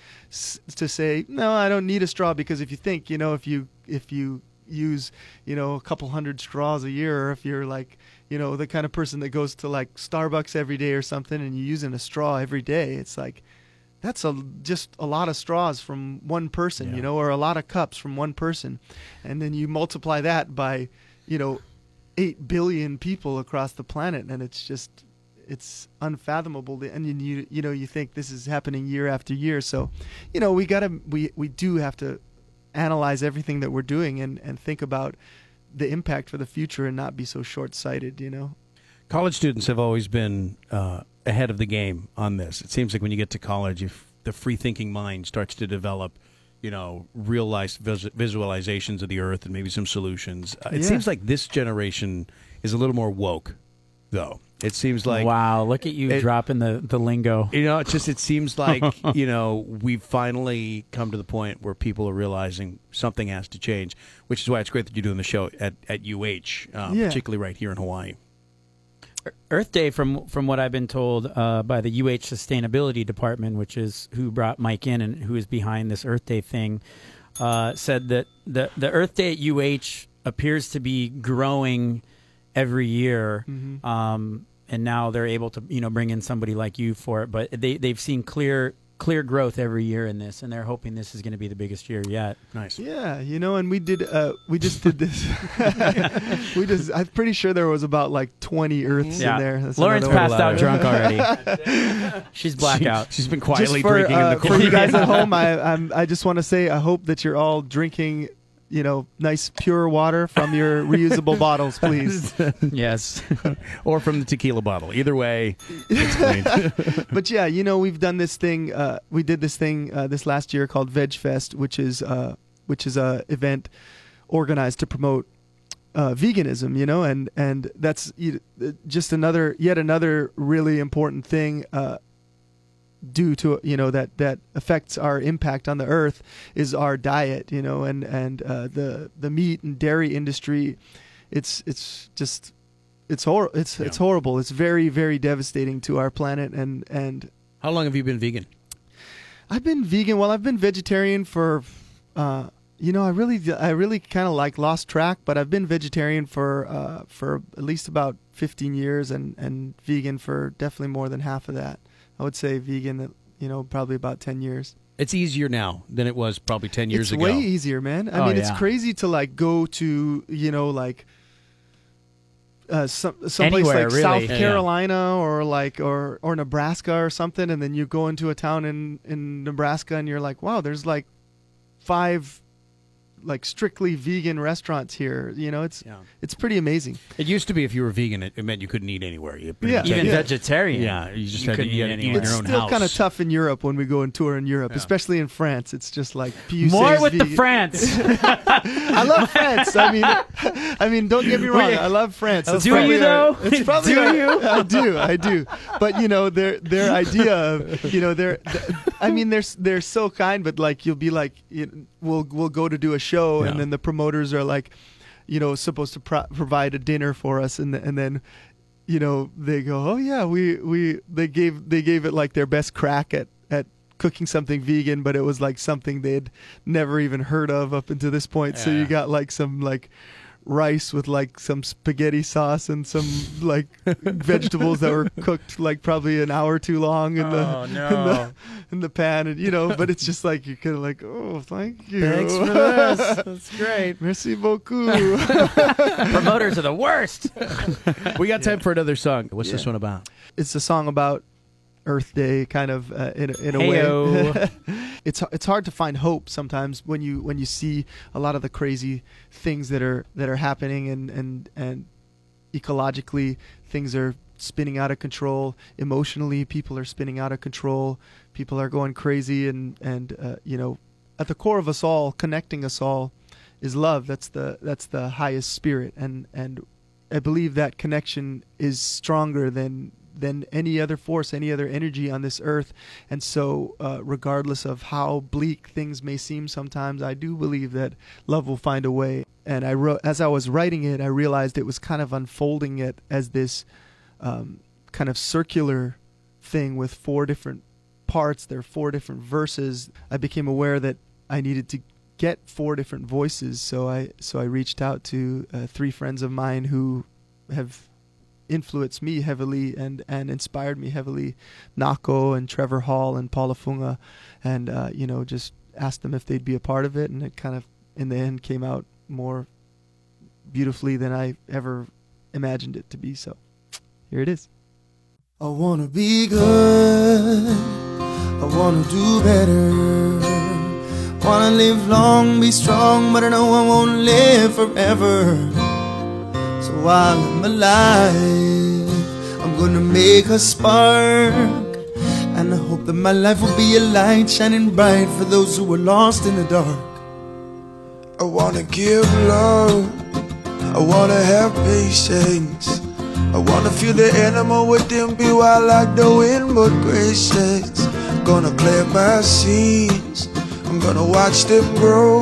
to say, no, I don't need a straw, because if you think, you know, if you, if you, use, you know, a couple hundred straws a year, or if you're like, you know, the kind of person that goes to like Starbucks every day or something and you're using a straw every day, it's like that's a just a lot of straws from one person, yeah. you know, or a lot of cups from one person. And then you multiply that by, you know, eight billion people across the planet, and it's just it's unfathomable. And you you know, you think this is happening year after year. So, you know, we gotta we we do have to analyze everything that we're doing and, and think about the impact for the future and not be so short-sighted, you know? College students have always been uh, ahead of the game on this. It seems like when you get to college, if the free-thinking mind starts to develop, you know, real-life vis- visualizations of the Earth and maybe some solutions. Uh, it yeah. seems like this generation is a little more woke, though. It seems like... Wow, look at you it, dropping the, the lingo. You know, it just it seems like, you know, we've finally come to the point where people are realizing something has to change, which is why it's great that you're doing the show at, at U H, um, yeah. particularly right here in Hawaii. Earth Day, from from what I've been told uh, by the U H Sustainability Department, which is who brought Mike in and who is behind this Earth Day thing, uh, said that the, the Earth Day at U H appears to be growing every year. Mm-hmm. Um, and now they're able to, you know, bring in somebody like you for it. But they, they've seen clear clear growth every year in this, and they're hoping this is going to be the biggest year yet. Nice. Yeah, you know, and we did, uh, we just did this. we just, I'm pretty sure there was about like twenty Earths yeah. in there. That's Lauren's passed out drunk already. She's blackout. She, she's been quietly for, drinking uh, in the corner. For you guys at home, I I'm, I just want to say I hope that you're all drinking, you know, nice pure water from your reusable bottles, please. Yes. Or from the tequila bottle. Either way, it's clean. But yeah, you know, we've done this thing. Uh, we did this thing uh, this last year called Veg Fest, which is uh, which is a event organized to promote uh, veganism, you know, and, and that's just another, yet another really important thing uh, due to, you know, that that affects our impact on the earth is our diet, you know, and and uh, the the meat and dairy industry, it's it's just it's hor- it's yeah. it's horrible. It's very, very devastating to our planet. And and how long have you been vegan? I've been vegan. Well, I've been vegetarian for uh, you know, I really I really kind of like lost track, but I've been vegetarian for uh, for at least about fifteen years, and and vegan for definitely more than half of that. I would say vegan, you know, probably about ten years. It's easier now than it was probably ten years it's ago. It's way easier, man. I oh, mean, yeah. It's crazy to like go to, you know, like uh, some someplace Anywhere, like really. South yeah, Carolina yeah. or like or or Nebraska or something, and then you go into a town in, in Nebraska and you're like, wow, there's like five like strictly vegan restaurants here, you know. It's yeah. it's pretty amazing. It used to be if you were vegan, it, it meant you couldn't eat anywhere. You yeah. even yeah. vegetarian. Yeah, you just you had couldn't to eat, eat anywhere. It's in your own still kind of tough in Europe when we go and tour in Europe, yeah. especially in France. It's just like more with vegan. The France. I love France. I mean, I mean, don't get me wrong. I love France. That's do you though? Know? It's probably do you? I do, I do. But you know, their their idea of you know they're, I mean, they're they're so kind, but like you'll be like, you know, we'll we'll go to do a show yeah. and then the promoters are like, you know, supposed to pro- provide a dinner for us, and th- and then, you know, they go, oh yeah, we, we they gave they gave it like their best crack at at cooking something vegan, but it was like something they'd never even heard of up until this point. Yeah. So you got like some like rice with like some spaghetti sauce and some like vegetables that were cooked like probably an hour too long in, oh, the, no. in the in the pan, and you know, but it's just like you're kind of like, oh, thank you, thanks for this, that's great, merci beaucoup. Promoters are the worst. We got time yeah. for another song. What's yeah. this one about? It's a song about Earth Day, kind of uh, in, in a Hey-o. way. It's it's hard to find hope sometimes when you when you see a lot of the crazy things that are that are happening, and and and ecologically things are spinning out of control. Emotionally, people are spinning out of control. People are going crazy, and and uh, you know, at the core of us all, connecting us all, is love. That's the that's the highest spirit, and and I believe that connection is stronger than. than any other force, any other energy on this earth. And so uh, regardless of how bleak things may seem sometimes, I do believe that love will find a way. And I wrote, as I was writing it, I realized it was kind of unfolding it as this um, kind of circular thing with four different parts. There are four different verses. I became aware that I needed to get four different voices. So I, so I reached out to uh, three friends of mine who have influenced me heavily and, and inspired me heavily, Nako and Trevor Hall and Paula Funga, and uh, you know, just asked them if they'd be a part of it, and it kind of in the end came out more beautifully than I ever imagined it to be. So here it is. I wanna be good, I wanna do better, I wanna live long, be strong, but I know I won't live forever. So while I'm alive, I'm gonna make a spark, and I hope that my life will be a light shining bright for those who are lost in the dark. I wanna give love, I wanna have patience, I wanna feel the animal within me while I do inward graces. I'm gonna plant my seeds, I'm gonna watch them grow,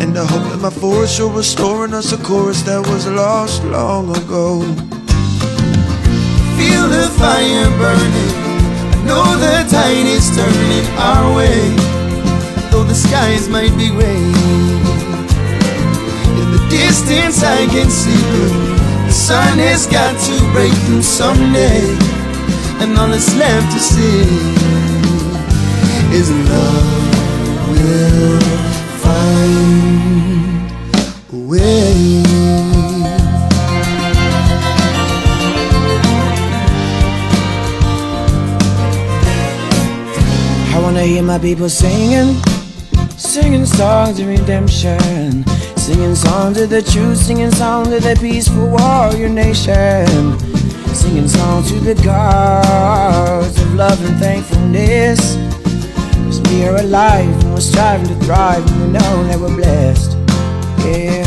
and I hope that my force will restore in us a chorus that was lost long ago. Feel the fire burning, I know the tide is turning our way, though the skies might be gray. In the distance I can see blue, the sun has got to break through someday, and all that's left to see is love will find a way. I wanna hear my people singing, singing songs of redemption, singing songs of the truth, singing songs of the peaceful warrior nation, singing songs to the gods of love and thankfulness. 'Cause we are alive and we're striving to thrive, and we know that we're blessed, yeah.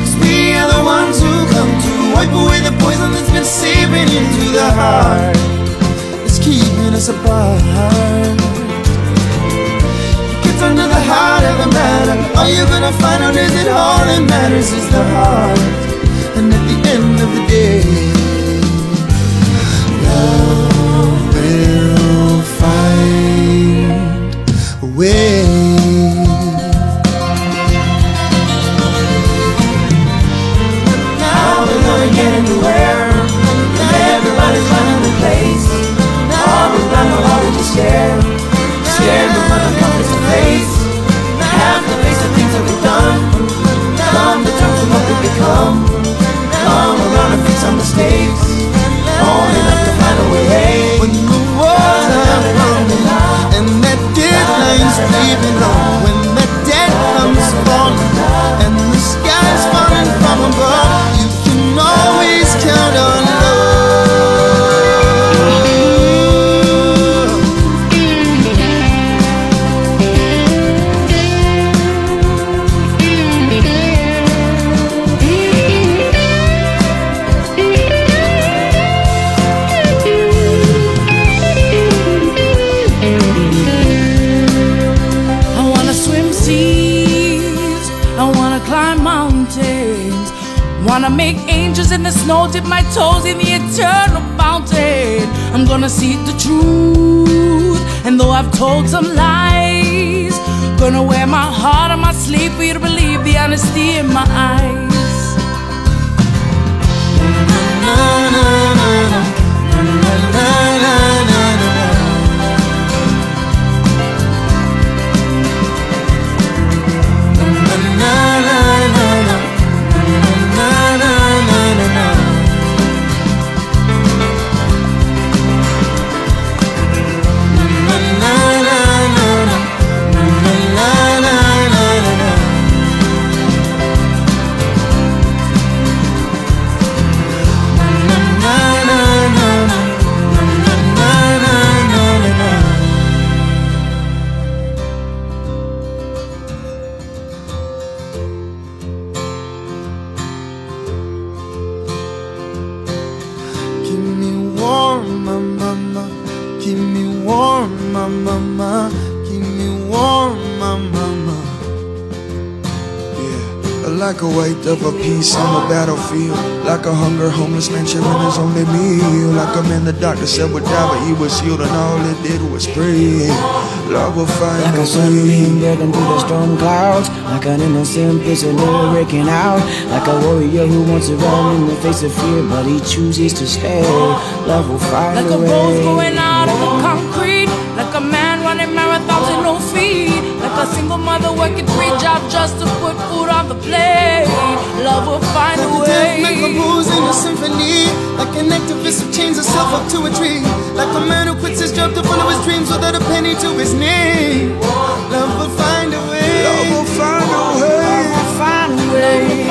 'Cause we are the ones who come to wipe away the poison that's been seeping into the heart, that's keeping us apart. Under the heart of a matter, all you're gonna find out is that all that matters is the heart. And at the end of the day, love will find a way. Now we're gonna get anywhere, and everybody's finding a place. All we find out, all we just scared, scared to find a place. Half the face of things that we've done, come to terms with what we've become, come around and fix our mistakes, only left to find a way. When the walls are falling and that deadline's leaving on, when that dead comes falling and the sky's falling from above, you can always count on love. Wanna make angels in the snow, dip my toes in the eternal fountain. I'm gonna seek the truth, and though I've told some lies, gonna wear my heart on my sleeve for you to believe the honesty in my eyes. Na, na, na, na. Na, na, na, na, na. Na, na, na, na. Like a white dove, a peace on the battlefield, like a hunger homeless man sharing his only meal, like a man the doctor said would die but he was healed and all it did was pray. Love will find like a, a sun beam breaking through the storm clouds, like an innocent prisoner breaking out, like a warrior who wants to run in the face of fear but he chooses to stay. Love will find like a way. Like a rose going out of the concrete, like a man running marathons and no feet, like a single mother working three jobs just to put food on the plate. Love will find like a way. Like a death metal moves in a symphony, like an activist who chains herself up to a tree, like Like a man who quits his job to follow his dreams without a penny to his name. Love will find a way. Love will find a way. Love will find a way.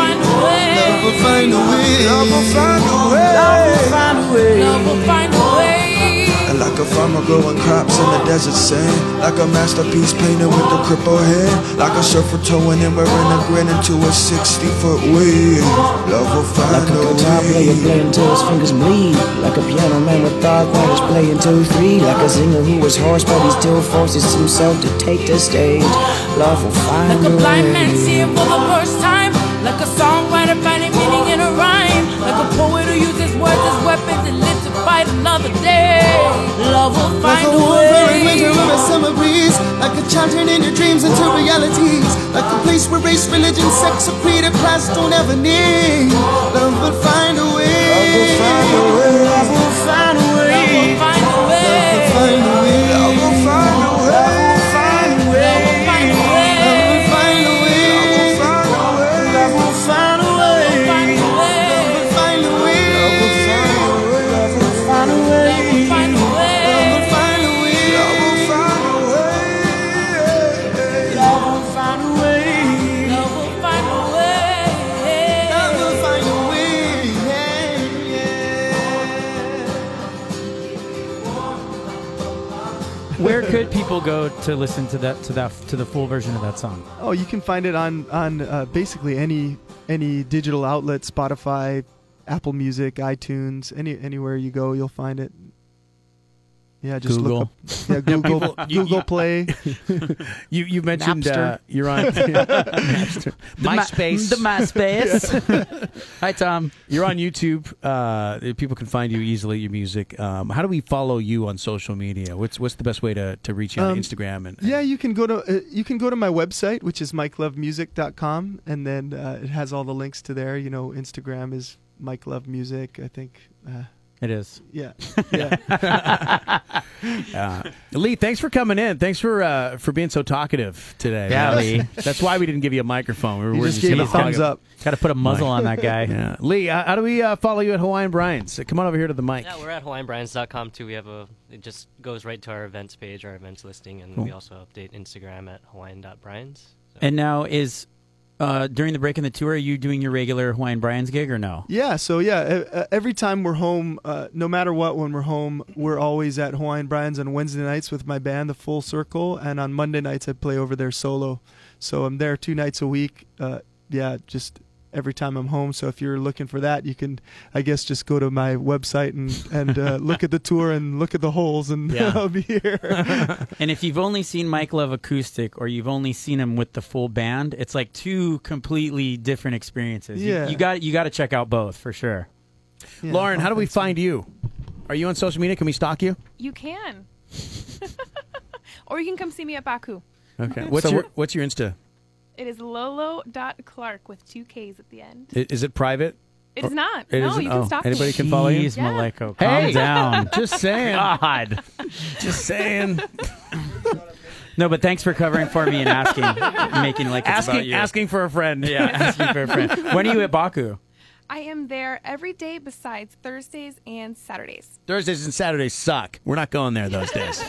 Love will find a way. Love will find a way. Love will find a way. And like a farmer growing crops in the desert sand, like a masterpiece painted with a crippled hand, like a surfer towing and wearing a grin into a sixty-foot wave. Love will find like a, a guitar way. Player playing till his fingers bleed, like a piano man with thought fighters playing two, three, like a singer who was hoarse but he still forces himself to take the stage. Love will find like a way. Like a blind man seeing for the first time, like a songwriter finding meaning in a rhyme, like a poet who uses words as weapons and lives to fight another day. Love will find a way. Like a warm winter or a summer breeze, like a child turning your dreams into realities, like a place where race, religion, sex, or creed or class don't ever need. Love will find a way. Love will find a way. Love will find a way. Love will find a way. Could people go to listen to that to that to the full version of that song? Oh, you can find it on on uh, basically any any digital outlet, Spotify, Apple Music, iTunes, any anywhere you go, you'll find it. Yeah, just Google. Look up. Yeah, Google people, you, Google Play. you you mentioned uh, you're on Napster, MySpace, the MySpace. Yeah. Hi Tom, you're on YouTube. Uh, people can find you easily. Your music. Um, how do we follow you on social media? What's what's the best way to, to reach you on um, Instagram? And, and yeah, you can go to uh, you can go to my website, which is Mike Love Music dot com, and then uh, it has all the links to there. You know, Instagram is MikeLoveMusic. I think. Uh, It is. Yeah. Yeah. uh, Lee, thanks for coming in. Thanks for uh, for being so talkative today. Yeah, right? Lee. That's why we didn't give you a microphone. We were you just, just gave a thumbs up. Got to put a muzzle on that guy. Yeah. Lee, uh, how do we uh, follow you at Hawaiian Brian's? Uh, come on over here to the mic. Yeah, we're at Hawaiian Brian's dot com, too. We have a, it just goes right to our events page, our events listing, and cool. We also update Instagram at Hawaiian dot Brian's. So. And now is... Uh, during the break in the tour, are you doing your regular Hawaiian Brian's gig or no? Yeah, so yeah, every time we're home, uh, no matter what, when we're home, we're always at Hawaiian Brian's on Wednesday nights with my band, The Full Circle, and on Monday nights I play over there solo. So I'm there two nights a week, uh, yeah, just every time I'm home. So if you're looking for that, you can, I guess, just go to my website and, and uh, look at the tour and look at the holes and yeah. I'll be here. And if you've only seen Mike Love acoustic or you've only seen him with the full band, it's like two completely different experiences. Yeah. You, you got you got to check out both for sure. Yeah, Lauren, how do we find so. you? Are you on social media? Can we stalk you? You can. Or you can come see me at Baku. Okay. What's so your what's your Insta? It is lolo dot clark with two K's at the end. Is it private? It is not. It no, isn't? you can oh. stop Anybody can follow you? Jeez, yeah. Maleko, calm hey. down. Just saying. God. Just saying. No, but thanks for covering for me and asking. making like asking, it's about you. Asking for a friend. Yeah, asking for a friend. When are you at Baku? I am there every day besides Thursdays and Saturdays. Thursdays and Saturdays suck. We're not going there those days.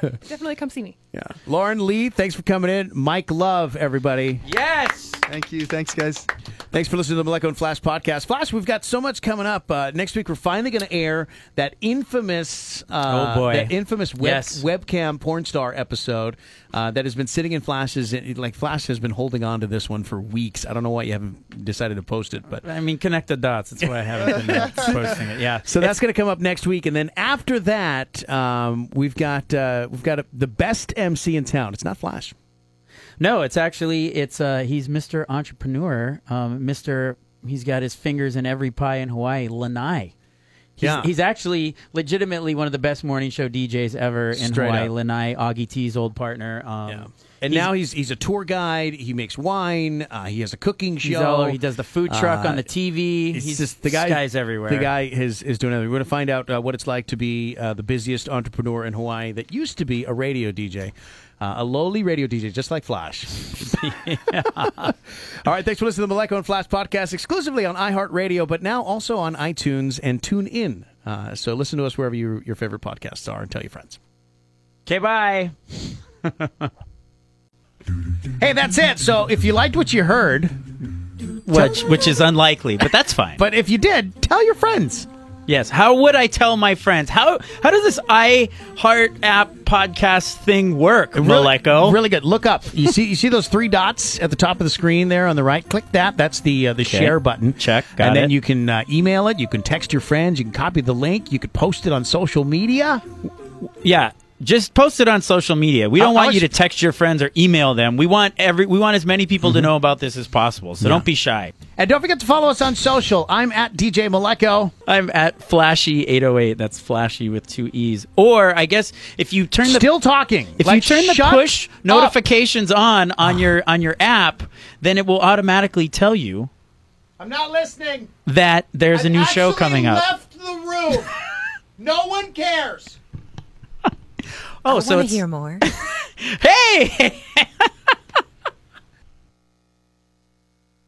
Definitely come see me. Yeah. Lauren, Lee, thanks for coming in. Mike Love, everybody. Yes. Thank you. Thanks, guys. Thanks for listening to the Maleko and Flash podcast. Flash, we've got so much coming up. Uh, next week, we're finally going to air that infamous uh, oh boy. that infamous web, yes. webcam porn star episode uh, that has been sitting in Flash's. Like, Flash has been holding on to this one for weeks. I don't know why you haven't decided to post it, but... I mean, connect the dots. That's why I haven't been posting it. Yeah. So that's going to come up next week, and then after that, um, we've got uh, we've got a, the best M C in town. It's not Flash. No, it's actually it's uh, he's Mister Entrepreneur. Um, Mister He's got his fingers in every pie in Hawaii. Lanai. He's, yeah. He's actually legitimately one of the best morning show D Js ever in Straight Hawaii. Up. Lanai, Augie T's old partner. Um, yeah. And he's, now he's he's a tour guide. He makes wine. Uh, he has a cooking show. All, he does the food truck uh, on the T V. He's just the guy. Guy's everywhere. The guy is is doing everything. We're going to find out uh, what it's like to be uh, the busiest entrepreneur in Hawaii. That used to be a radio D J, uh, a lowly radio D J, just like Flash. All right, thanks for listening to the Maleko and Flash podcast, exclusively on iHeartRadio, but now also on iTunes and TuneIn. Uh, so listen to us wherever you, your favorite podcasts are, and tell your friends. Okay, bye. Hey, that's it. So if you liked what you heard, which which is unlikely, but that's fine. But if you did, tell your friends. Yes. How would I tell my friends? How how does this iHeart app podcast thing work, Maleko? Really, really good. Look up. You see you see those three dots at the top of the screen there on the right? Click that. That's the uh, the okay. share button. Check. Got and it. Then you can uh, email it. You can text your friends. You can copy the link. You could post it on social media. Yeah. Just post it on social media. We don't I, want I was, you to text your friends or email them. We want every we want as many people mm-hmm. to know about this as possible. So yeah. don't be shy. And don't forget to follow us on social. I'm at D J Maleko. I'm at Flashy eight oh eight. That's Flashy with two E's. Or I guess if you turn the Still talking. If like, you turn the push up. notifications on on your on your app, then it will automatically tell you I'm not listening. That there's I've a new show coming up. I left the room. No one cares. Oh, I so want to hear more. Hey!